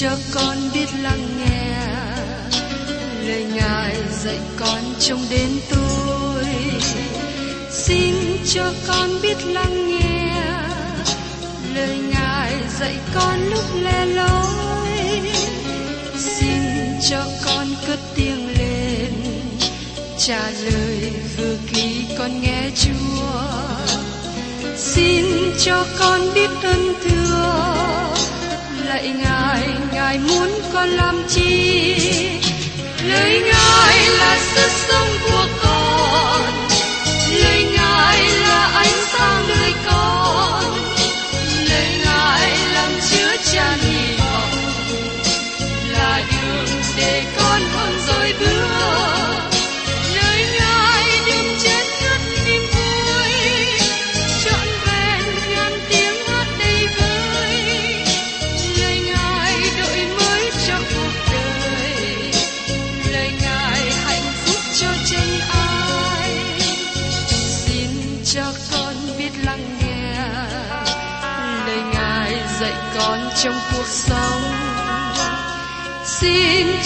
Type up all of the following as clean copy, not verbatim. cho con biết lắng nghe lời Ngài dạy con trong đến tôi. Xin cho con biết lắng nghe lời Ngài dạy con lúc lẻ loi. Xin cho con cất tiếng lên, trả lời vừa khi con nghe Chúa. Xin cho con biết ơn thưa lạy Ngài, Ngài muốn con làm chi? Lời Ngài là sức sống của con, lời Ngài là ánh sáng nơi con, lời Ngài làm chứa tràn hy vọng, là đường để con không dối bước. Lời Ngài đêm chết ngất niềm vui, trọn vẹn ngàn tiếng hát đầy vơi. Lời Ngài đổi mới cho cuộc đời, lời Ngài hạnh phúc cho chân ai. Xin cho con biết lắng nghe lời Ngài dạy con trong cuộc sống. Xin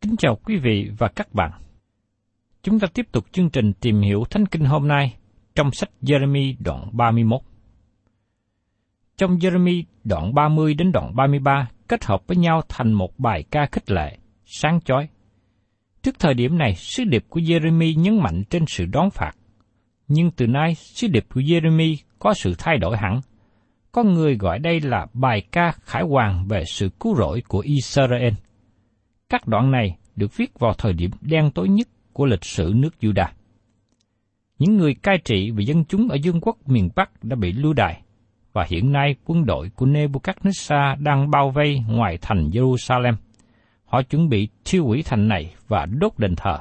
Kính chào quý vị và các bạn. Chúng ta tiếp tục chương trình Tìm Hiểu Thánh Kinh hôm nay trong sách Giê-rê-mi đoạn 31. Trong Giê-rê-mi đoạn 30 đến đoạn 33 kết hợp với nhau thành một bài ca khích lệ, sáng chói. Trước thời điểm này, sứ điệp của Giê-rê-mi nhấn mạnh trên sự đón phạt. Nhưng từ nay, sứ điệp của Giê-rê-mi có sự thay đổi hẳn. Có người gọi đây là bài ca khải hoàn về sự cứu rỗi của Y-sơ-ra-ên. Các đoạn này được viết vào thời điểm đen tối nhất của lịch sử nước Giuđa. Những người cai trị và dân chúng ở vương quốc miền Bắc đã bị lưu đày, và hiện nay quân đội của Nebuchadnezzar đang bao vây ngoài thành Jerusalem. Họ chuẩn bị thiêu hủy thành này và đốt đền thờ.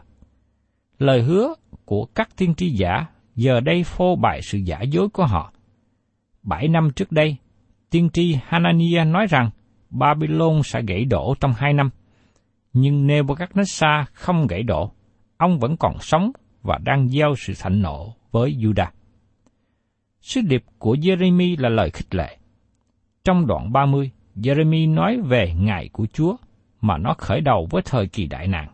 Lời hứa của các tiên tri giả giờ đây phô bày sự giả dối của họ. 7 năm trước đây, tiên tri Hanania nói rằng Babylon sẽ gãy đổ trong 2 năm. Nhưng Nebuchadnezzar không gãy đổ, ông vẫn còn sống và đang gieo sự thạnh nộ với Giuđa. Sứ điệp của Giê-rê-mi là lời khích lệ. Trong đoạn 30, Giê-rê-mi nói về ngày của Chúa mà nó khởi đầu với thời kỳ đại nạn.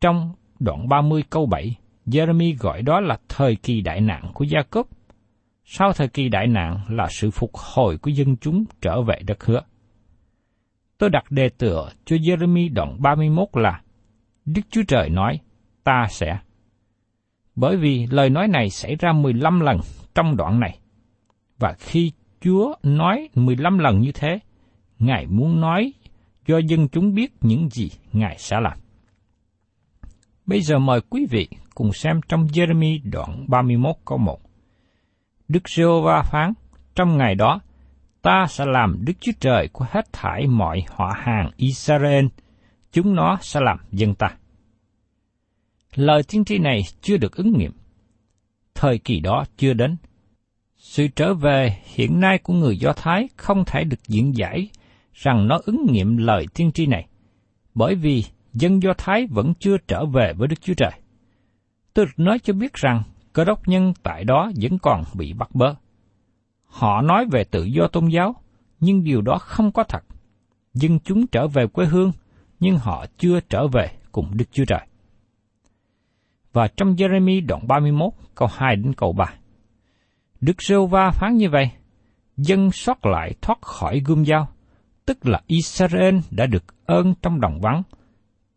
Trong đoạn 30 câu 7, Giê-rê-mi gọi đó là thời kỳ đại nạn của Gia-cốp. Sau thời kỳ đại nạn là sự phục hồi của dân chúng trở về đất hứa. Tôi đặt đề tựa cho Giê-rê-mi đoạn 31 là Đức Chúa Trời nói, ta sẽ. Bởi vì lời nói này xảy ra 15 lần trong đoạn này. Và khi Chúa nói 15 lần như thế, Ngài muốn nói cho dân chúng biết những gì Ngài sẽ làm. Bây giờ mời quý vị cùng xem trong Giê-rê-mi đoạn 31 câu 1. Đức Jehovah phán, trong ngày đó, ta sẽ làm Đức Chúa Trời của hết thảy mọi họ hàng Israel, chúng nó sẽ làm dân ta. Lời tiên tri này chưa được ứng nghiệm. Thời kỳ đó chưa đến. Sự trở về hiện nay của người Do Thái không thể được diễn giải rằng nó ứng nghiệm lời tiên tri này, bởi vì dân Do Thái vẫn chưa trở về với Đức Chúa Trời. Tôi nói cho biết rằng Cơ Đốc nhân tại đó vẫn còn bị bắt bớ. Họ nói về tự do tôn giáo, nhưng điều đó không có thật. Dân chúng trở về quê hương, nhưng họ chưa trở về cùng Đức Chúa Trời. Và trong Giê-rê-mi đoạn 31, câu 2 đến câu 3. Đức Giê-hô-va phán như vậy, dân sót lại thoát khỏi gươm dao, tức là Y-sơ-ra-ên đã được ơn trong đồng vắng.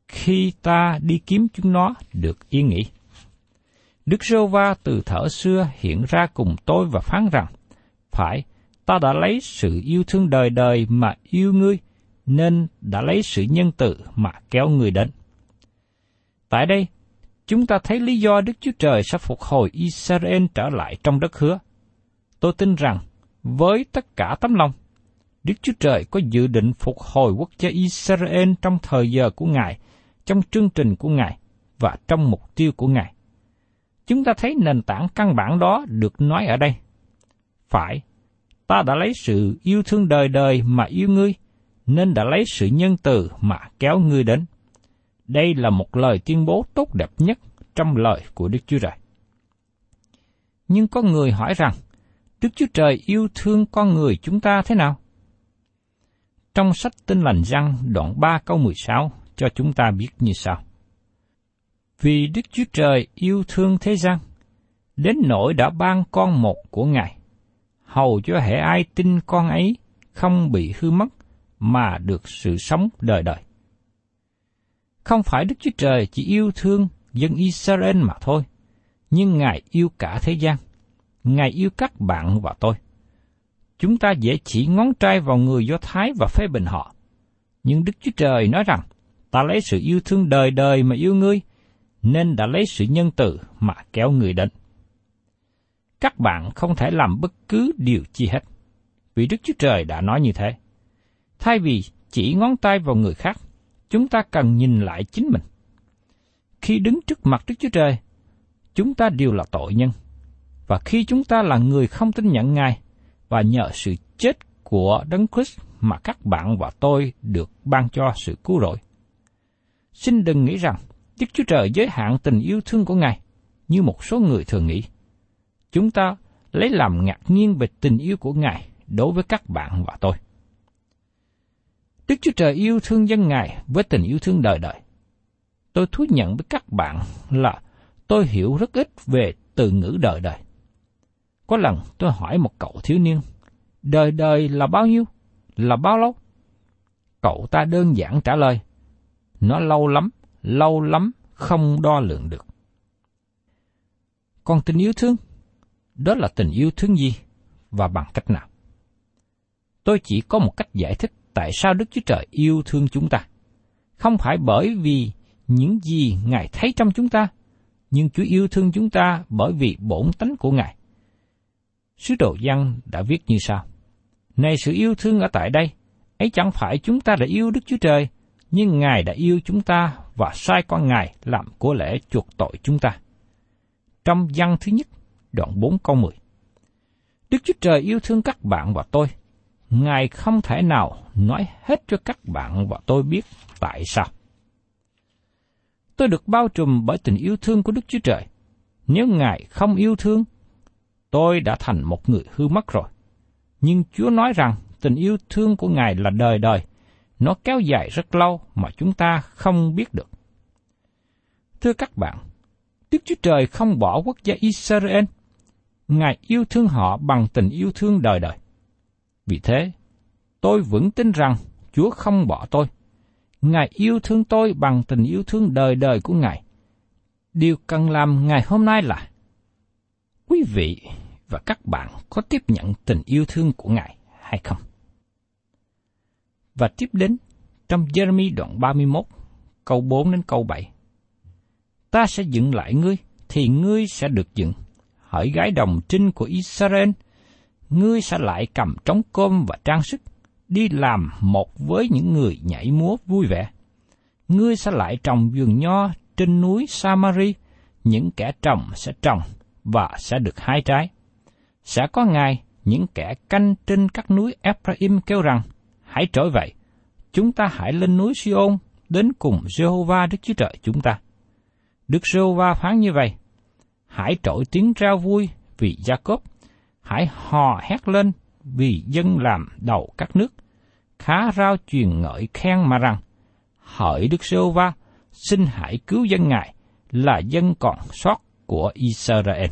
khi ta đi kiếm chúng nó được yên nghỉ. Đức Giê-hô-va từ thở xưa hiện ra cùng tôi và phán rằng, phải, ta đã lấy sự yêu thương đời đời mà yêu ngươi, nên đã lấy sự nhân từ mà kéo ngươi đến. Tại đây, chúng ta thấy lý do Đức Chúa Trời sắp phục hồi Israel trở lại trong đất hứa. Tôi tin rằng, với tất cả tấm lòng, Đức Chúa Trời có dự định phục hồi quốc gia Israel trong thời giờ của Ngài, trong chương trình của Ngài và trong mục tiêu của Ngài. Chúng ta thấy nền tảng căn bản đó được nói ở đây. Phải, ta đã lấy sự yêu thương đời đời mà yêu ngươi, nên đã lấy sự nhân từ mà kéo ngươi đến. Đây là một lời tuyên bố tốt đẹp nhất trong lời của Đức Chúa Trời. Nhưng có người hỏi rằng, Đức Chúa Trời yêu thương con người chúng ta thế nào? Trong sách Tin Lành Giăng đoạn 3 câu 16 cho chúng ta biết như sau. Vì Đức Chúa Trời yêu thương thế gian, đến nỗi đã ban con một của Ngài, hầu cho hễ ai tin con ấy không bị hư mất, mà được sự sống đời đời. Không phải Đức Chúa Trời chỉ yêu thương dân Israel mà thôi, nhưng Ngài yêu cả thế gian. Ngài yêu các bạn và tôi. Chúng ta dễ chỉ ngón tay vào người Do Thái và phê bình họ. Nhưng Đức Chúa Trời nói rằng, ta lấy sự yêu thương đời đời mà yêu ngươi, nên đã lấy sự nhân từ mà kéo người đến. Các bạn không thể làm bất cứ điều chi hết, vì Đức Chúa Trời đã nói như thế. Thay vì chỉ ngón tay vào người khác, chúng ta cần nhìn lại chính mình. Khi đứng trước mặt Đức Chúa Trời, chúng ta đều là tội nhân. Và khi chúng ta là người không tin nhận Ngài và nhờ sự chết của Đấng Christ mà các bạn và tôi được ban cho sự cứu rỗi. Xin đừng nghĩ rằng Đức Chúa Trời giới hạn tình yêu thương của Ngài như một số người thường nghĩ. Chúng ta lấy làm ngạc nhiên về tình yêu của Ngài đối với các bạn và tôi. Đức Chúa Trời yêu thương dân Ngài với tình yêu thương đời đời. Tôi thú nhận với các bạn là tôi hiểu rất ít về từ ngữ đời đời. Có lần tôi hỏi một cậu thiếu niên, đời đời là bao nhiêu? Là bao lâu? Cậu ta đơn giản trả lời, nó lâu lắm, không đo lường được. Còn tình yêu thương, đó là tình yêu thương gì và bằng cách nào? Tôi chỉ có một cách giải thích tại sao Đức Chúa Trời yêu thương chúng ta. Không phải bởi vì những gì Ngài thấy trong chúng ta, nhưng Chúa yêu thương chúng ta bởi vì bổn tánh của Ngài. Sứ đồ Giăng đã viết như sau: Này sự yêu thương ở tại đây, ấy chẳng phải chúng ta đã yêu Đức Chúa Trời, nhưng Ngài đã yêu chúng ta và sai con Ngài làm của lễ chuộc tội chúng ta. Trong Giăng thứ nhất, đoạn 4 câu 10. Đức Chúa Trời yêu thương các bạn và tôi. Ngài không thể nào nói hết cho các bạn và tôi biết tại sao. Tôi được bao trùm bởi tình yêu thương của Đức Chúa Trời. Nếu Ngài không yêu thương, tôi đã thành một người hư mất rồi. Nhưng Chúa nói rằng tình yêu thương của Ngài là đời đời. Nó kéo dài rất lâu mà chúng ta không biết được. Thưa các bạn, Đức Chúa Trời không bỏ quốc gia Israel. Ngài yêu thương họ bằng tình yêu thương đời đời. Vì thế, tôi vẫn tin rằng Chúa không bỏ tôi. Ngài yêu thương tôi bằng tình yêu thương đời đời của Ngài. Điều cần làm ngày hôm nay là quý vị và các bạn có tiếp nhận tình yêu thương của Ngài hay không? Và tiếp đến, trong Jeremy đoạn 31, câu 4 đến câu 7. Ta sẽ dựng lại ngươi, thì ngươi sẽ được dựng. Hỡi gái đồng trinh của Israel, ngươi sẽ lại cầm trống cơm và trang sức, đi làm một với những người nhảy múa vui vẻ. Ngươi sẽ lại trồng vườn nho trên núi Samari, những kẻ trồng sẽ trồng và sẽ được hái trái. Sẽ có ngày những kẻ canh trên các núi Ephraim kêu rằng, hãy trở vậy, chúng ta hãy lên núi Si-ôn, đến cùng Jehovah Đức Chúa Trời chúng ta. Đức Jehovah phán như vậy, hãy trỗi tiếng reo vui vì Jacob, hãy hò hét lên vì dân làm đầu các nước, khá rao truyền ngợi khen mà rằng, hỡi Đức Giê-hô-va, xin hãy cứu dân Ngài, là dân còn sót của Y-sơ-ra-ên.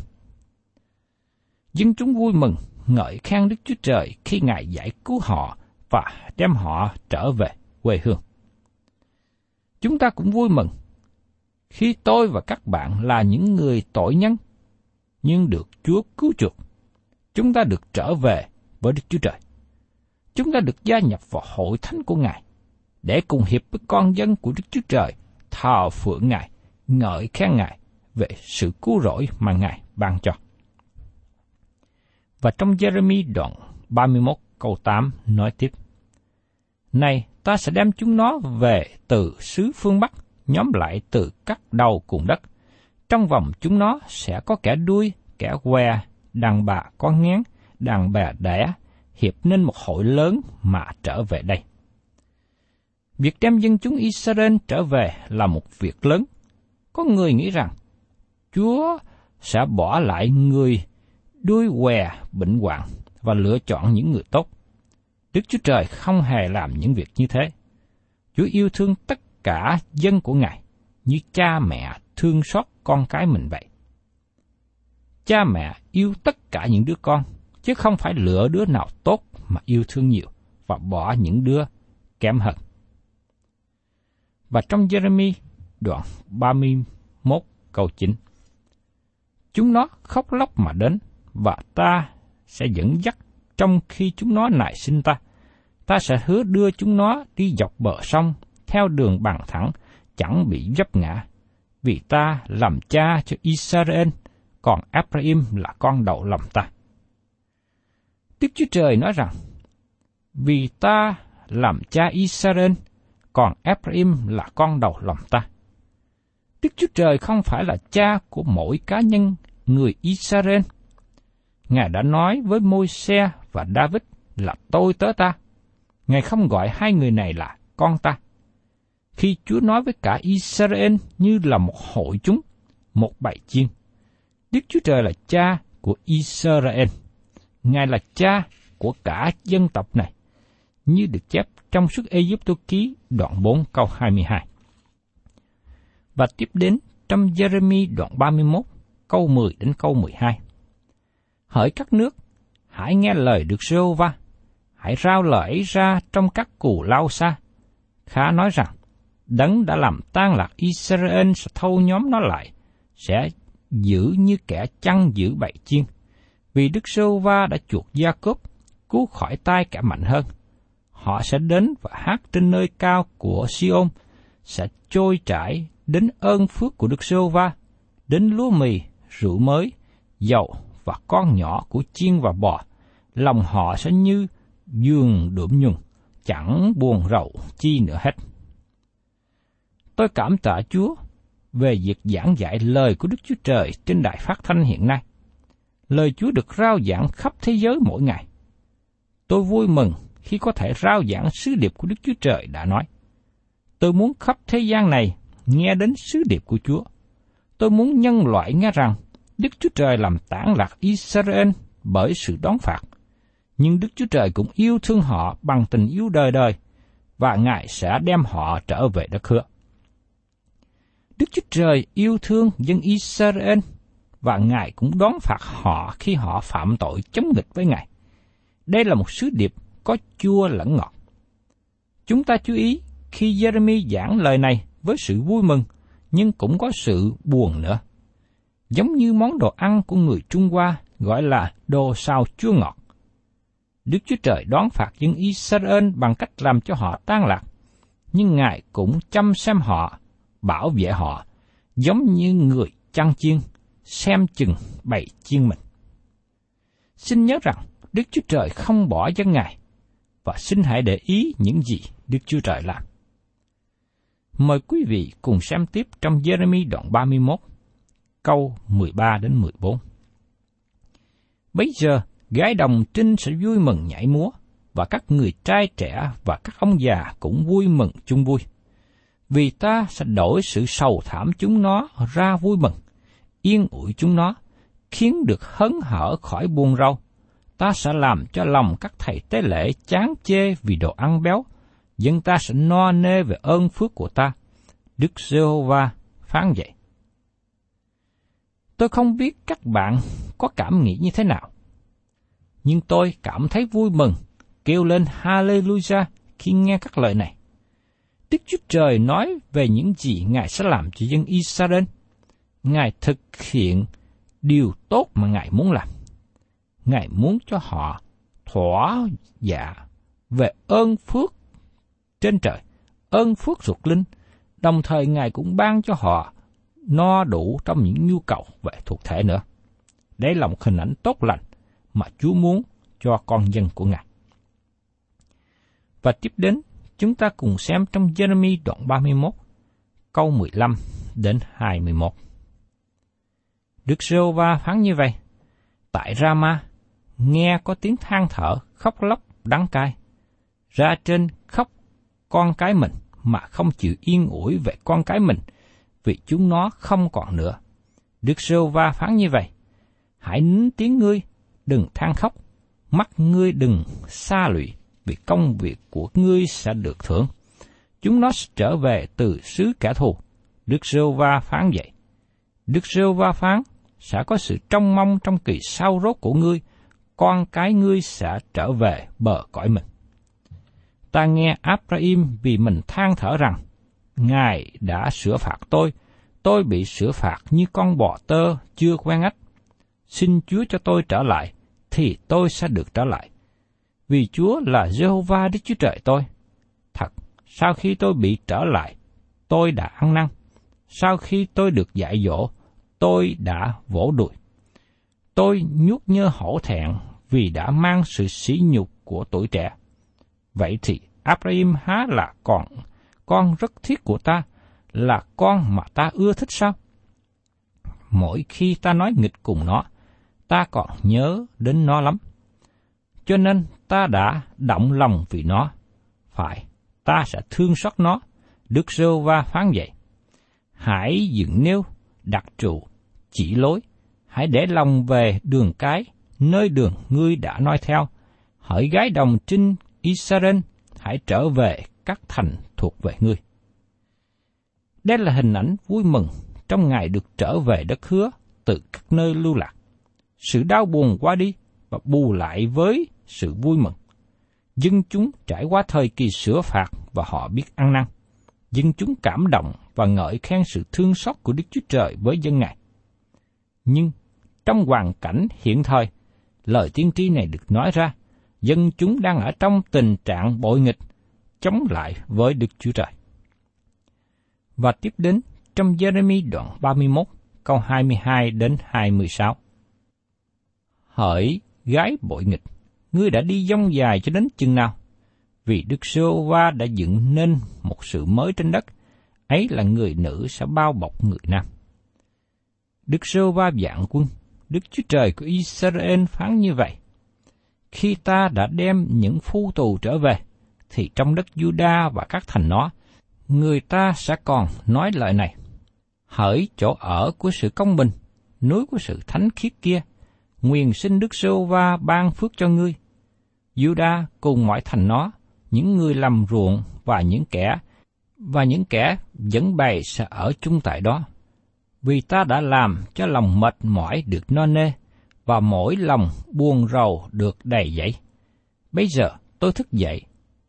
Dân chúng vui mừng, ngợi khen Đức Chúa Trời khi Ngài giải cứu họ và đem họ trở về quê hương. chúng ta cũng vui mừng. Khi tôi và các bạn là những người tội nhân, nhưng được Chúa cứu chuộc, chúng ta được trở về với Đức Chúa Trời. Chúng ta được gia nhập vào hội thánh của Ngài, để cùng hiệp với con dân của Đức Chúa Trời, thờ phượng Ngài, ngợi khen Ngài về sự cứu rỗi mà Ngài ban cho. Và trong Giê-rê-mi đoạn 31 câu 8 nói tiếp: Này, ta sẽ đem chúng nó về từ xứ phương Bắc, nhóm lại từ các đầu cùng đất. Trong vòng chúng nó sẽ có kẻ đuôi, kẻ què, đàn bà có ngán, đàn bà đẻ, hiệp nên một hội lớn mà trở về đây. Việc đem dân chúng Israel trở về là một việc lớn. Có người nghĩ rằng Chúa sẽ bỏ lại người đuôi què bệnh hoạn và lựa chọn những người tốt. Đức Chúa Trời không hề làm những việc như thế. Chúa yêu thương tất cả dân của Ngài như cha mẹ thương xót con cái mình vậy. Cha mẹ yêu tất cả những đứa con, chứ không phải lựa đứa nào tốt mà yêu thương nhiều và bỏ những đứa kém hơn. Và trong Giê-rê-mi đoạn 31 câu 9: Chúng nó khóc lóc mà đến, và ta sẽ dẫn dắt trong khi chúng nó nài xin ta. Ta sẽ hứa đưa chúng nó đi dọc bờ sông, theo đường bằng thẳng, chẳng bị vấp ngã. Vì ta làm cha cho Y-sơ-ra-ên, còn Ephraim là con đầu lòng ta. Đức Chúa Trời nói rằng, vì ta làm cha Y-sơ-ra-ên, còn Ephraim là con đầu lòng ta. Đức Chúa Trời không phải là cha của mỗi cá nhân người Y-sơ-ra-ên. Ngài đã nói với Môi-se và Đa-vít là tôi tớ ta. Ngài không gọi hai người này là con ta. Khi Chúa nói với cả Y-sơ-ra-ên như là một hội chúng, một bầy chiên, Đức Chúa Trời là cha của Y-sơ-ra-ên. Ngài là cha của cả dân tộc này, như được chép trong sách Ê-Diếp-tô-ký đoạn 4 câu 22. Và tiếp đến trong Giê-rê-mi đoạn 31 câu 10 đến câu 12. Hỡi các nước, hãy nghe lời Đức Giê-hô-va, hãy rao lời ấy ra trong các cù lao xa. Khá nói rằng, Đấng đã làm tan lạc Israel sẽ thâu nhóm nó lại, sẽ giữ như kẻ chăn giữ bầy chiên. Vì Đức Giê-hô-va đã chuộc Gia-cốp, cứu khỏi tay kẻ mạnh hơn. Họ sẽ đến và hát trên nơi cao của Si-ôn, sẽ trôi chảy đến ơn phước của Đức Giê-hô-va, đến lúa mì, rượu mới, dầu và con nhỏ của chiên và bò. Lòng họ sẽ như giường đượm nhung, chẳng buồn rầu chi nữa hết. Tôi cảm tạ Chúa về việc giảng dạy lời của Đức Chúa Trời trên đài phát thanh hiện nay. Lời Chúa được rao giảng khắp thế giới mỗi ngày. Tôi vui mừng khi có thể rao giảng sứ điệp của Đức Chúa Trời đã nói. Tôi muốn khắp thế gian này nghe đến sứ điệp của Chúa. Tôi muốn nhân loại nghe rằng Đức Chúa Trời làm tản lạc Israel bởi sự đón phạt, nhưng Đức Chúa Trời cũng yêu thương họ bằng tình yêu đời đời, và Ngài sẽ đem họ trở về đất hứa. Đức Chúa Trời yêu thương dân Israel, và Ngài cũng đón phạt họ khi họ phạm tội chống nghịch với Ngài. Đây là một sứ điệp có chua lẫn ngọt. Chúng ta chú ý khi Giê-rê-mi giảng lời này với sự vui mừng, nhưng cũng có sự buồn nữa. Giống như món đồ ăn của người Trung Hoa gọi là đồ xào chua ngọt. Đức Chúa Trời đón phạt dân Israel bằng cách làm cho họ tan lạc, nhưng Ngài cũng chăm xem họ, bảo vệ họ, giống như người chăn chiên, xem chừng bầy chiên mình. Xin nhớ rằng Đức Chúa Trời không bỏ dân Ngài, và xin hãy để ý những gì Đức Chúa Trời làm. Mời quý vị cùng xem tiếp trong Giê-rê-mi đoạn 31, câu 13 đến 14. Bấy giờ, gái đồng trinh sẽ vui mừng nhảy múa, và các người trai trẻ và các ông già cũng vui mừng chung vui. Vì ta sẽ đổi sự sầu thảm chúng nó ra vui mừng, yên ủi chúng nó, khiến được hớn hở khỏi buồn rầu. Ta sẽ làm cho lòng các thầy tế lễ chán chê vì đồ ăn béo, dân ta sẽ no nê về ơn phước của ta. Đức Giê-hô-va phán vậy. Tôi không biết các bạn có cảm nghĩ như thế nào, nhưng tôi cảm thấy vui mừng, kêu lên Hallelujah khi nghe các lời này. Đức Chúa Trời nói về những gì Ngài sẽ làm cho dân Israel. Ngài thực hiện điều tốt mà Ngài muốn làm. Ngài muốn cho họ thỏa dạ về ơn phước trên trời, ơn phước thuộc linh, đồng thời Ngài cũng ban cho họ no đủ trong những nhu cầu về thuộc thể nữa. Đây là một hình ảnh tốt lành mà Chúa muốn cho con dân của Ngài. Và tiếp đến, chúng ta cùng xem trong Giê-rê-mi đoạn 31, câu 15 đến 21. Đức Giê-hô-va phán như vậy: Tại Ra-ma, nghe có tiếng than thở, khóc lóc đắng cay. Ra trên khóc con cái mình mà không chịu yên ủi về con cái mình, vì chúng nó không còn nữa. Đức Giê-hô-va phán như vậy: Hãy nín tiếng ngươi, đừng than khóc, mắt ngươi đừng sa lụy, vì công việc của ngươi sẽ được thưởng. Chúng nó sẽ trở về từ xứ kẻ thù. Đức Giê-hô-va phán vậy. Đức Giê-hô-va phán, sẽ có sự trông mong trong kỳ sau rốt của ngươi, con cái ngươi sẽ trở về bờ cõi mình. Ta nghe Áp-ra-im vì mình than thở rằng, Ngài đã sửa phạt tôi bị sửa phạt như con bò tơ chưa quen ách. Xin Chúa cho tôi trở lại, thì tôi sẽ được trở lại. Vì Chúa là Jehovah Đức Chúa Trời tôi. Thật, sau khi tôi bị trở lại, tôi đã ăn năn. Sau khi tôi được dạy dỗ, tôi đã vỗ đùi. Tôi nhút nhơ hổ thẹn vì đã mang sự sỉ nhục của tuổi trẻ. Vậy thì Ephraim há là con rất thiết của ta, là con mà ta ưa thích sao? Mỗi khi ta nói nghịch cùng nó, ta còn nhớ đến nó lắm. Cho nên ta đã động lòng vì nó. Phải, ta sẽ thương xót nó. Đức Giê-hô-va phán vậy. Hãy dựng nêu, đặt trụ, chỉ lối. Hãy để lòng về đường cái, nơi đường ngươi đã noi theo. Hỡi gái đồng trinh Y-sơ-ra-ên, hãy trở về các thành thuộc về ngươi. Đây là hình ảnh vui mừng trong ngày được trở về đất hứa từ các nơi lưu lạc. Sự đau buồn qua đi và bù lại với sự vui mừng. Dân chúng trải qua thời kỳ sửa phạt và họ biết ăn năn. Dân chúng cảm động và ngợi khen sự thương xót của Đức Chúa Trời với dân Ngài. Nhưng trong hoàn cảnh hiện thời, lời tiên tri này được nói ra, dân chúng đang ở trong tình trạng bội nghịch, chống lại với Đức Chúa Trời. Và tiếp đến trong Giê-rê-mi đoạn 31, câu 22 đến 26. Hỡi gái bội nghịch, ngươi đã đi dông dài cho đến chừng nào? Vì Đức Giê-hô-va đã dựng nên một sự mới trên đất, ấy là người nữ sẽ bao bọc người nam. Đức Giê-hô-va vạn quân, Đức Chúa Trời của Y-sơ-ra-ên phán như vậy: Khi ta đã đem những phu tù trở về, thì trong đất Giu-đa và các thành nó, người ta sẽ còn nói lời này: Hỡi chỗ ở của sự công bình, núi của sự thánh khiết kia, nguyền xin Đức Giê-hô-va ban phước cho ngươi. Giu-đa cùng mọi thành nó, những người làm ruộng và những kẻ dẫn bày sẽ ở chung tại đó. Vì ta đã làm cho lòng mệt mỏi được no nê, và mỗi lòng buồn rầu được đầy dẫy. Bây giờ tôi thức dậy,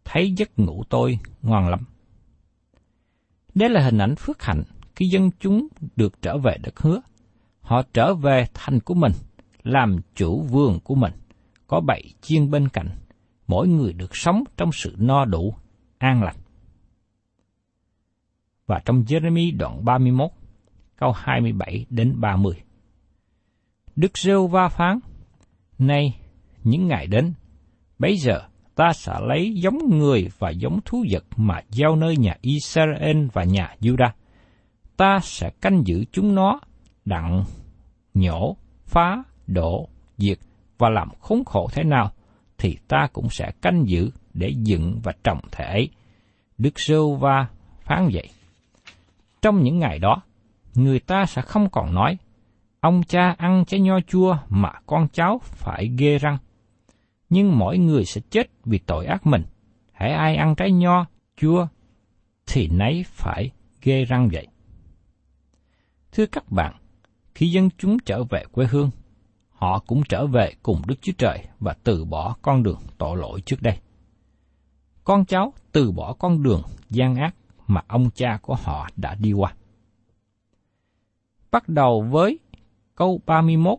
thấy giấc ngủ tôi ngon lắm. Đây là hình ảnh phước hạnh khi dân chúng được trở về đất hứa. Họ trở về thành của mình, làm chủ vườn của mình, có bầy chiên bên cạnh, mỗi người được sống trong sự no đủ, an lành. Và trong Giê-rê-mi đoạn 31, câu 27 đến 30. Đức Giê-hô-va phán: Nay, những ngày đến, bấy giờ ta sẽ lấy giống người và giống thú vật mà giao nơi nhà Y-sơ-ra-ên và nhà Giu-đa. Ta sẽ canh giữ chúng nó, đặng, nhổ, phá, đổ, diệt và làm khốn khổ thế nào, thì ta cũng sẽ canh giữ để dựng và trồng thể ấy. Đức Giê-hô-va phán vậy. Trong những ngày đó, người ta sẽ không còn nói, ông cha ăn trái nho chua mà con cháu phải ghê răng. Nhưng mỗi người sẽ chết vì tội ác mình. Hễ ai ăn trái nho chua thì nấy phải ghê răng vậy. Thưa các bạn, khi dân chúng trở về quê hương, họ cũng trở về cùng Đức Chúa Trời và từ bỏ con đường tội lỗi trước đây. Con cháu từ bỏ con đường gian ác mà ông cha của họ đã đi qua. Bắt đầu với câu 31,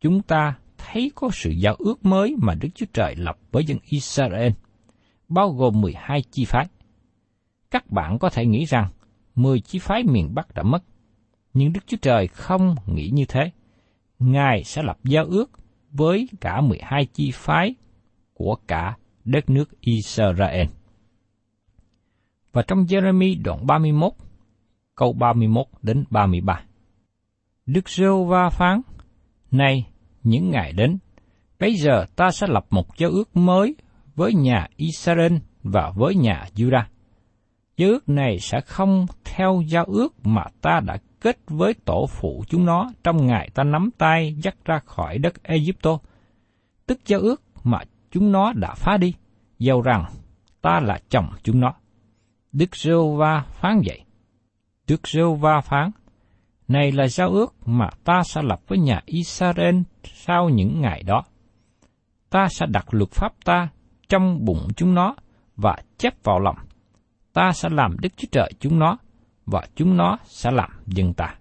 chúng ta thấy có sự giao ước mới mà Đức Chúa Trời lập với dân Israel, bao gồm 12 chi phái. Các bạn có thể nghĩ rằng 10 chi phái miền Bắc đã mất, nhưng Đức Chúa Trời không nghĩ như thế. Ngài sẽ lập giao ước với cả 12 chi phái của cả đất nước Israel. Và trong Jeremy đoạn 31, câu 31 đến 33. Đức Giê-hô-va phán: Này, những ngày đến, bây giờ ta sẽ lập một giao ước mới với nhà Israel và với nhà Giuđa. Giao ước này sẽ không theo giao ước mà ta đã kết với tổ phụ chúng nó trong ngày ta nắm tay dắt ra khỏi đất Ê-Diếp-tô, tức giao ước mà chúng nó đã phá đi, dầu rằng ta là chồng chúng nó. Đức Giê-hô-va phán vậy. Đức Giê-hô-va phán: Này là giao ước mà ta sẽ lập với nhà Israel sau những ngày đó. Ta sẽ đặt luật pháp ta trong bụng chúng nó và chép vào lòng. Ta sẽ làm Đức Chúa Trời chúng nó, và chúng nó sẽ làm dân ta.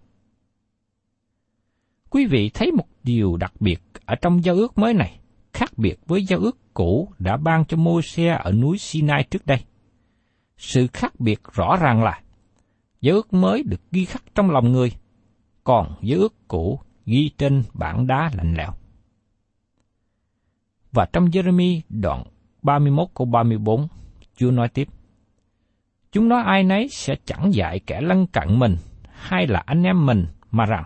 Quý vị thấy một điều đặc biệt ở trong giao ước mới này, khác biệt với giao ước cũ đã ban cho Môi-se ở núi Sinai trước đây. Sự khác biệt rõ ràng là giao ước mới được ghi khắc trong lòng người, còn giao ước cũ ghi trên bảng đá lạnh lẽo. Và trong Giê-rê-mi đoạn 31 câu 34, Chúa nói tiếp: Chúng nó ai nấy sẽ chẳng dạy kẻ lân cận mình hay là anh em mình mà rằng: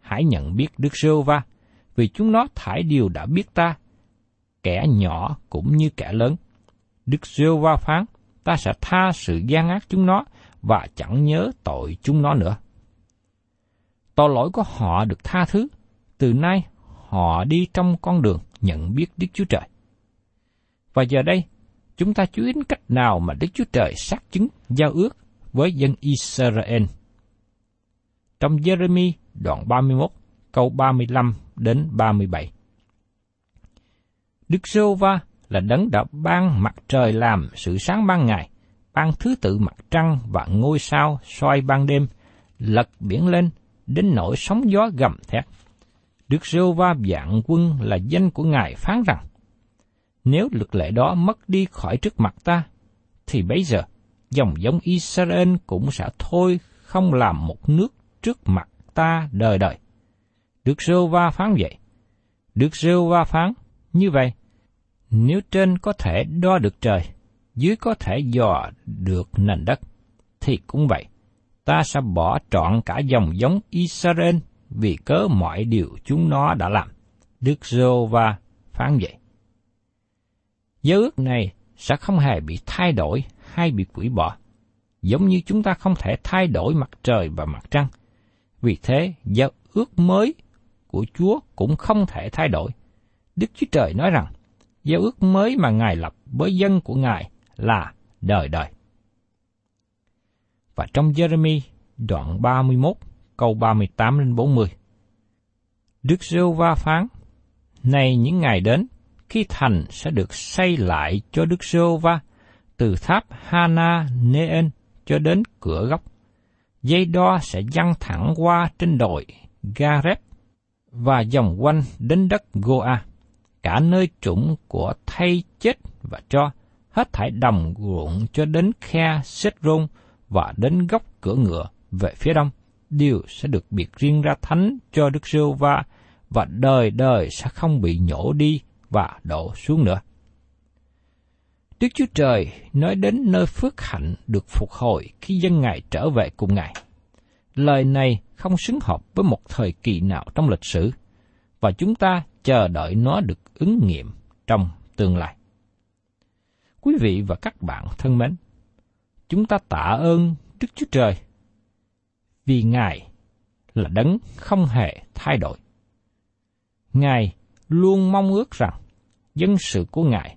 Hãy nhận biết Đức Giê-hô-va, vì chúng nó thải điều đã biết ta, kẻ nhỏ cũng như kẻ lớn. Đức Giê-hô-va phán: Ta sẽ tha sự gian ác chúng nó và chẳng nhớ tội chúng nó nữa. Tội lỗi của họ được tha thứ, từ nay họ đi trong con đường nhận biết Đức Chúa Trời. Và giờ đây, chúng ta chú ý đến cách nào mà Đức Chúa Trời xác chứng giao ước với dân Israel. Trong Giê-rê-mi đoạn 31, câu 35 đến 37. Đức Giê-hô-va là đấng đã ban mặt trời làm sự sáng ban ngày, ban thứ tự mặt trăng và ngôi sao soi ban đêm, lật biển lên đến nỗi sóng gió gầm thét. Đức Giê-hô-va vạn quân là danh của Ngài phán rằng: Nếu luật lệ đó mất đi khỏi trước mặt ta, thì bấy giờ dòng giống Israel cũng sẽ thôi không làm một nước trước mặt ta đời đời. Đức Giê-hô-va phán vậy. Đức Giê-hô-va phán như vậy: Nếu trên có thể đo được trời, dưới có thể dò được nền đất, thì cũng vậy, ta sẽ bỏ trọn cả dòng giống Israel vì cớ mọi điều chúng nó đã làm. Đức Giê-hô-va phán vậy. Giao ước này sẽ không hề bị thay đổi hay bị hủy bỏ, giống như chúng ta không thể thay đổi mặt trời và mặt trăng. Vì thế, giao ước mới của Chúa cũng không thể thay đổi. Đức Chúa Trời nói rằng, giao ước mới mà Ngài lập với dân của Ngài là đời đời. Và trong Giê-rê-mi đoạn 31, câu 38 đến 40. Đức Giê-hô-va phán: Này những ngày đến, khi thành sẽ được xây lại cho Đức Giê-hô-va, từ tháp Hana-neên cho đến cửa góc. Dây đo sẽ giăng thẳng qua trên đồi Garep và vòng quanh đến đất Goa, cả nơi trũng của thây chết và tro, hết thảy đồng ruộng cho đến khe Sít-rôn và đến góc cửa ngựa về phía đông, đều sẽ được biệt riêng ra thánh cho Đức Giê-hô-va, và đời đời sẽ không bị nhổ đi và đổ xuống nữa. Đức Chúa Trời nói đến nơi phước hạnh được phục hồi khi dân Ngài trở về cùng Ngài. Lời này không xứng hợp với một thời kỳ nào trong lịch sử, và chúng ta chờ đợi nó được ứng nghiệm trong tương lai. Quý vị và các bạn thân mến, chúng ta tạ ơn Đức Chúa Trời vì Ngài là đấng không hề thay đổi. Ngài luôn mong ước rằng dân sự của Ngài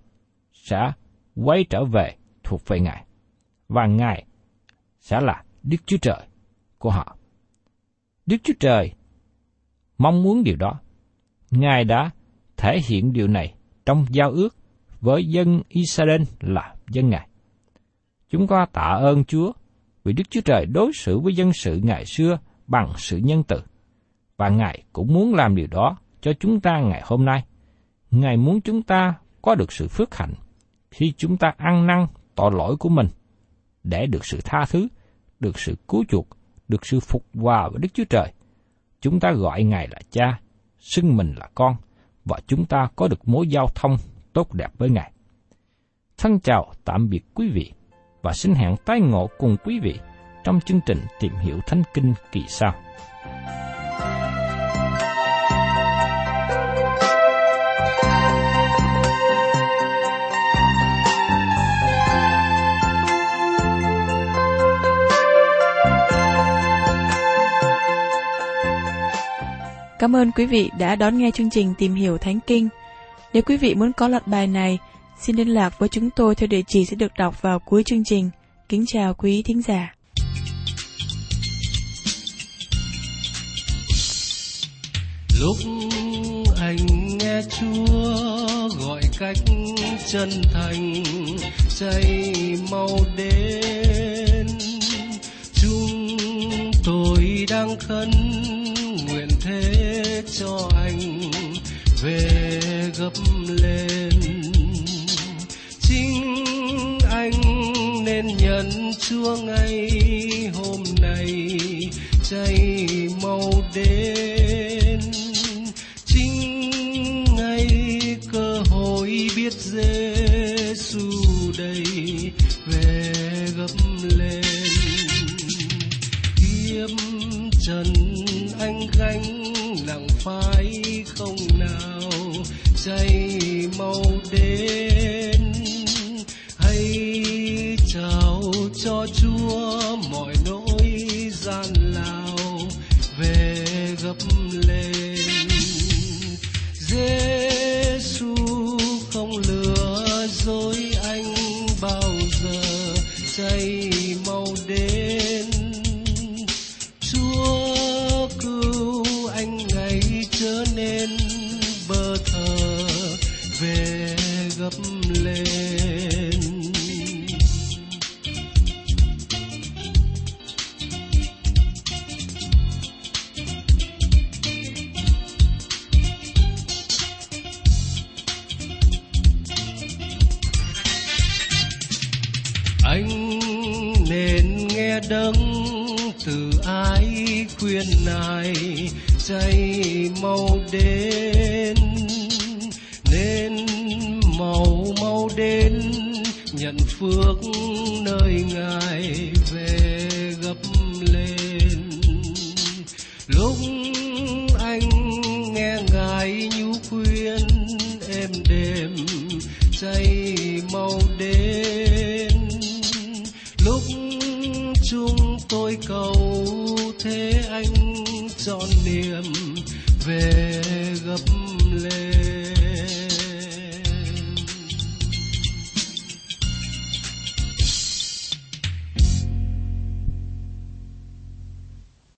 sẽ quay trở về thuộc về Ngài, và Ngài sẽ là Đức Chúa Trời của họ. Đức Chúa Trời mong muốn điều đó. Ngài đã thể hiện điều này trong giao ước với dân Israel là dân Ngài. Chúng con tạ ơn Chúa, vì Đức Chúa Trời đối xử với dân sự ngày xưa bằng sự nhân từ. Và Ngài cũng muốn làm điều đó cho chúng ta ngày hôm nay. Ngài muốn chúng ta có được sự phước hạnh khi chúng ta ăn năn tội lỗi của mình, để được sự tha thứ, được sự cứu chuộc, được sự phục hòa với Đức Chúa Trời. Chúng ta gọi Ngài là Cha, xưng mình là con, và chúng ta có được mối giao thông tốt đẹp với Ngài. Thân chào tạm biệt quý vị, và xin hẹn tái ngộ cùng quý vị trong chương trình Tìm Hiểu Thánh Kinh kỳ sau. Cảm ơn quý vị đã đón nghe chương trình Tìm Hiểu Thánh Kinh. Nếu quý vị muốn có loạt bài này, xin liên lạc với chúng tôi theo địa chỉ sẽ được đọc vào cuối chương trình. Kính chào quý thính giả. Lúc anh nghe Chúa gọi cách chân thành, cháy mau đến. Chúng tôi đang khấn nguyện thế cho anh về gấp lên. Chính anh nên nhận Chúa ngay hôm nay, cháy mau đến. Chính ngay cơ hội biết Giê-xu đây về gấp lên. Hiếp trần anh gánh nặng phái không nào, cháy mau đến. Hãy chào cho Chúa mọi nỗi gian lao về gấp lên. Giê-xu không lừa dối anh bao giờ, cháy mau đến. Chúa cứu anh ngày trở nên bơ thờ về gấp lên. Anh nên nghe đấng từ ái khuyên nài, cháy mau đến. Nên mau mau đến nhận phước nơi Ngài về gấp lên. Lúc anh nghe Ngài nhú khuyên êm đềm, cháy mau đến. Lúc chúng tôi cầu thế anh trọn niềm về gấp lên.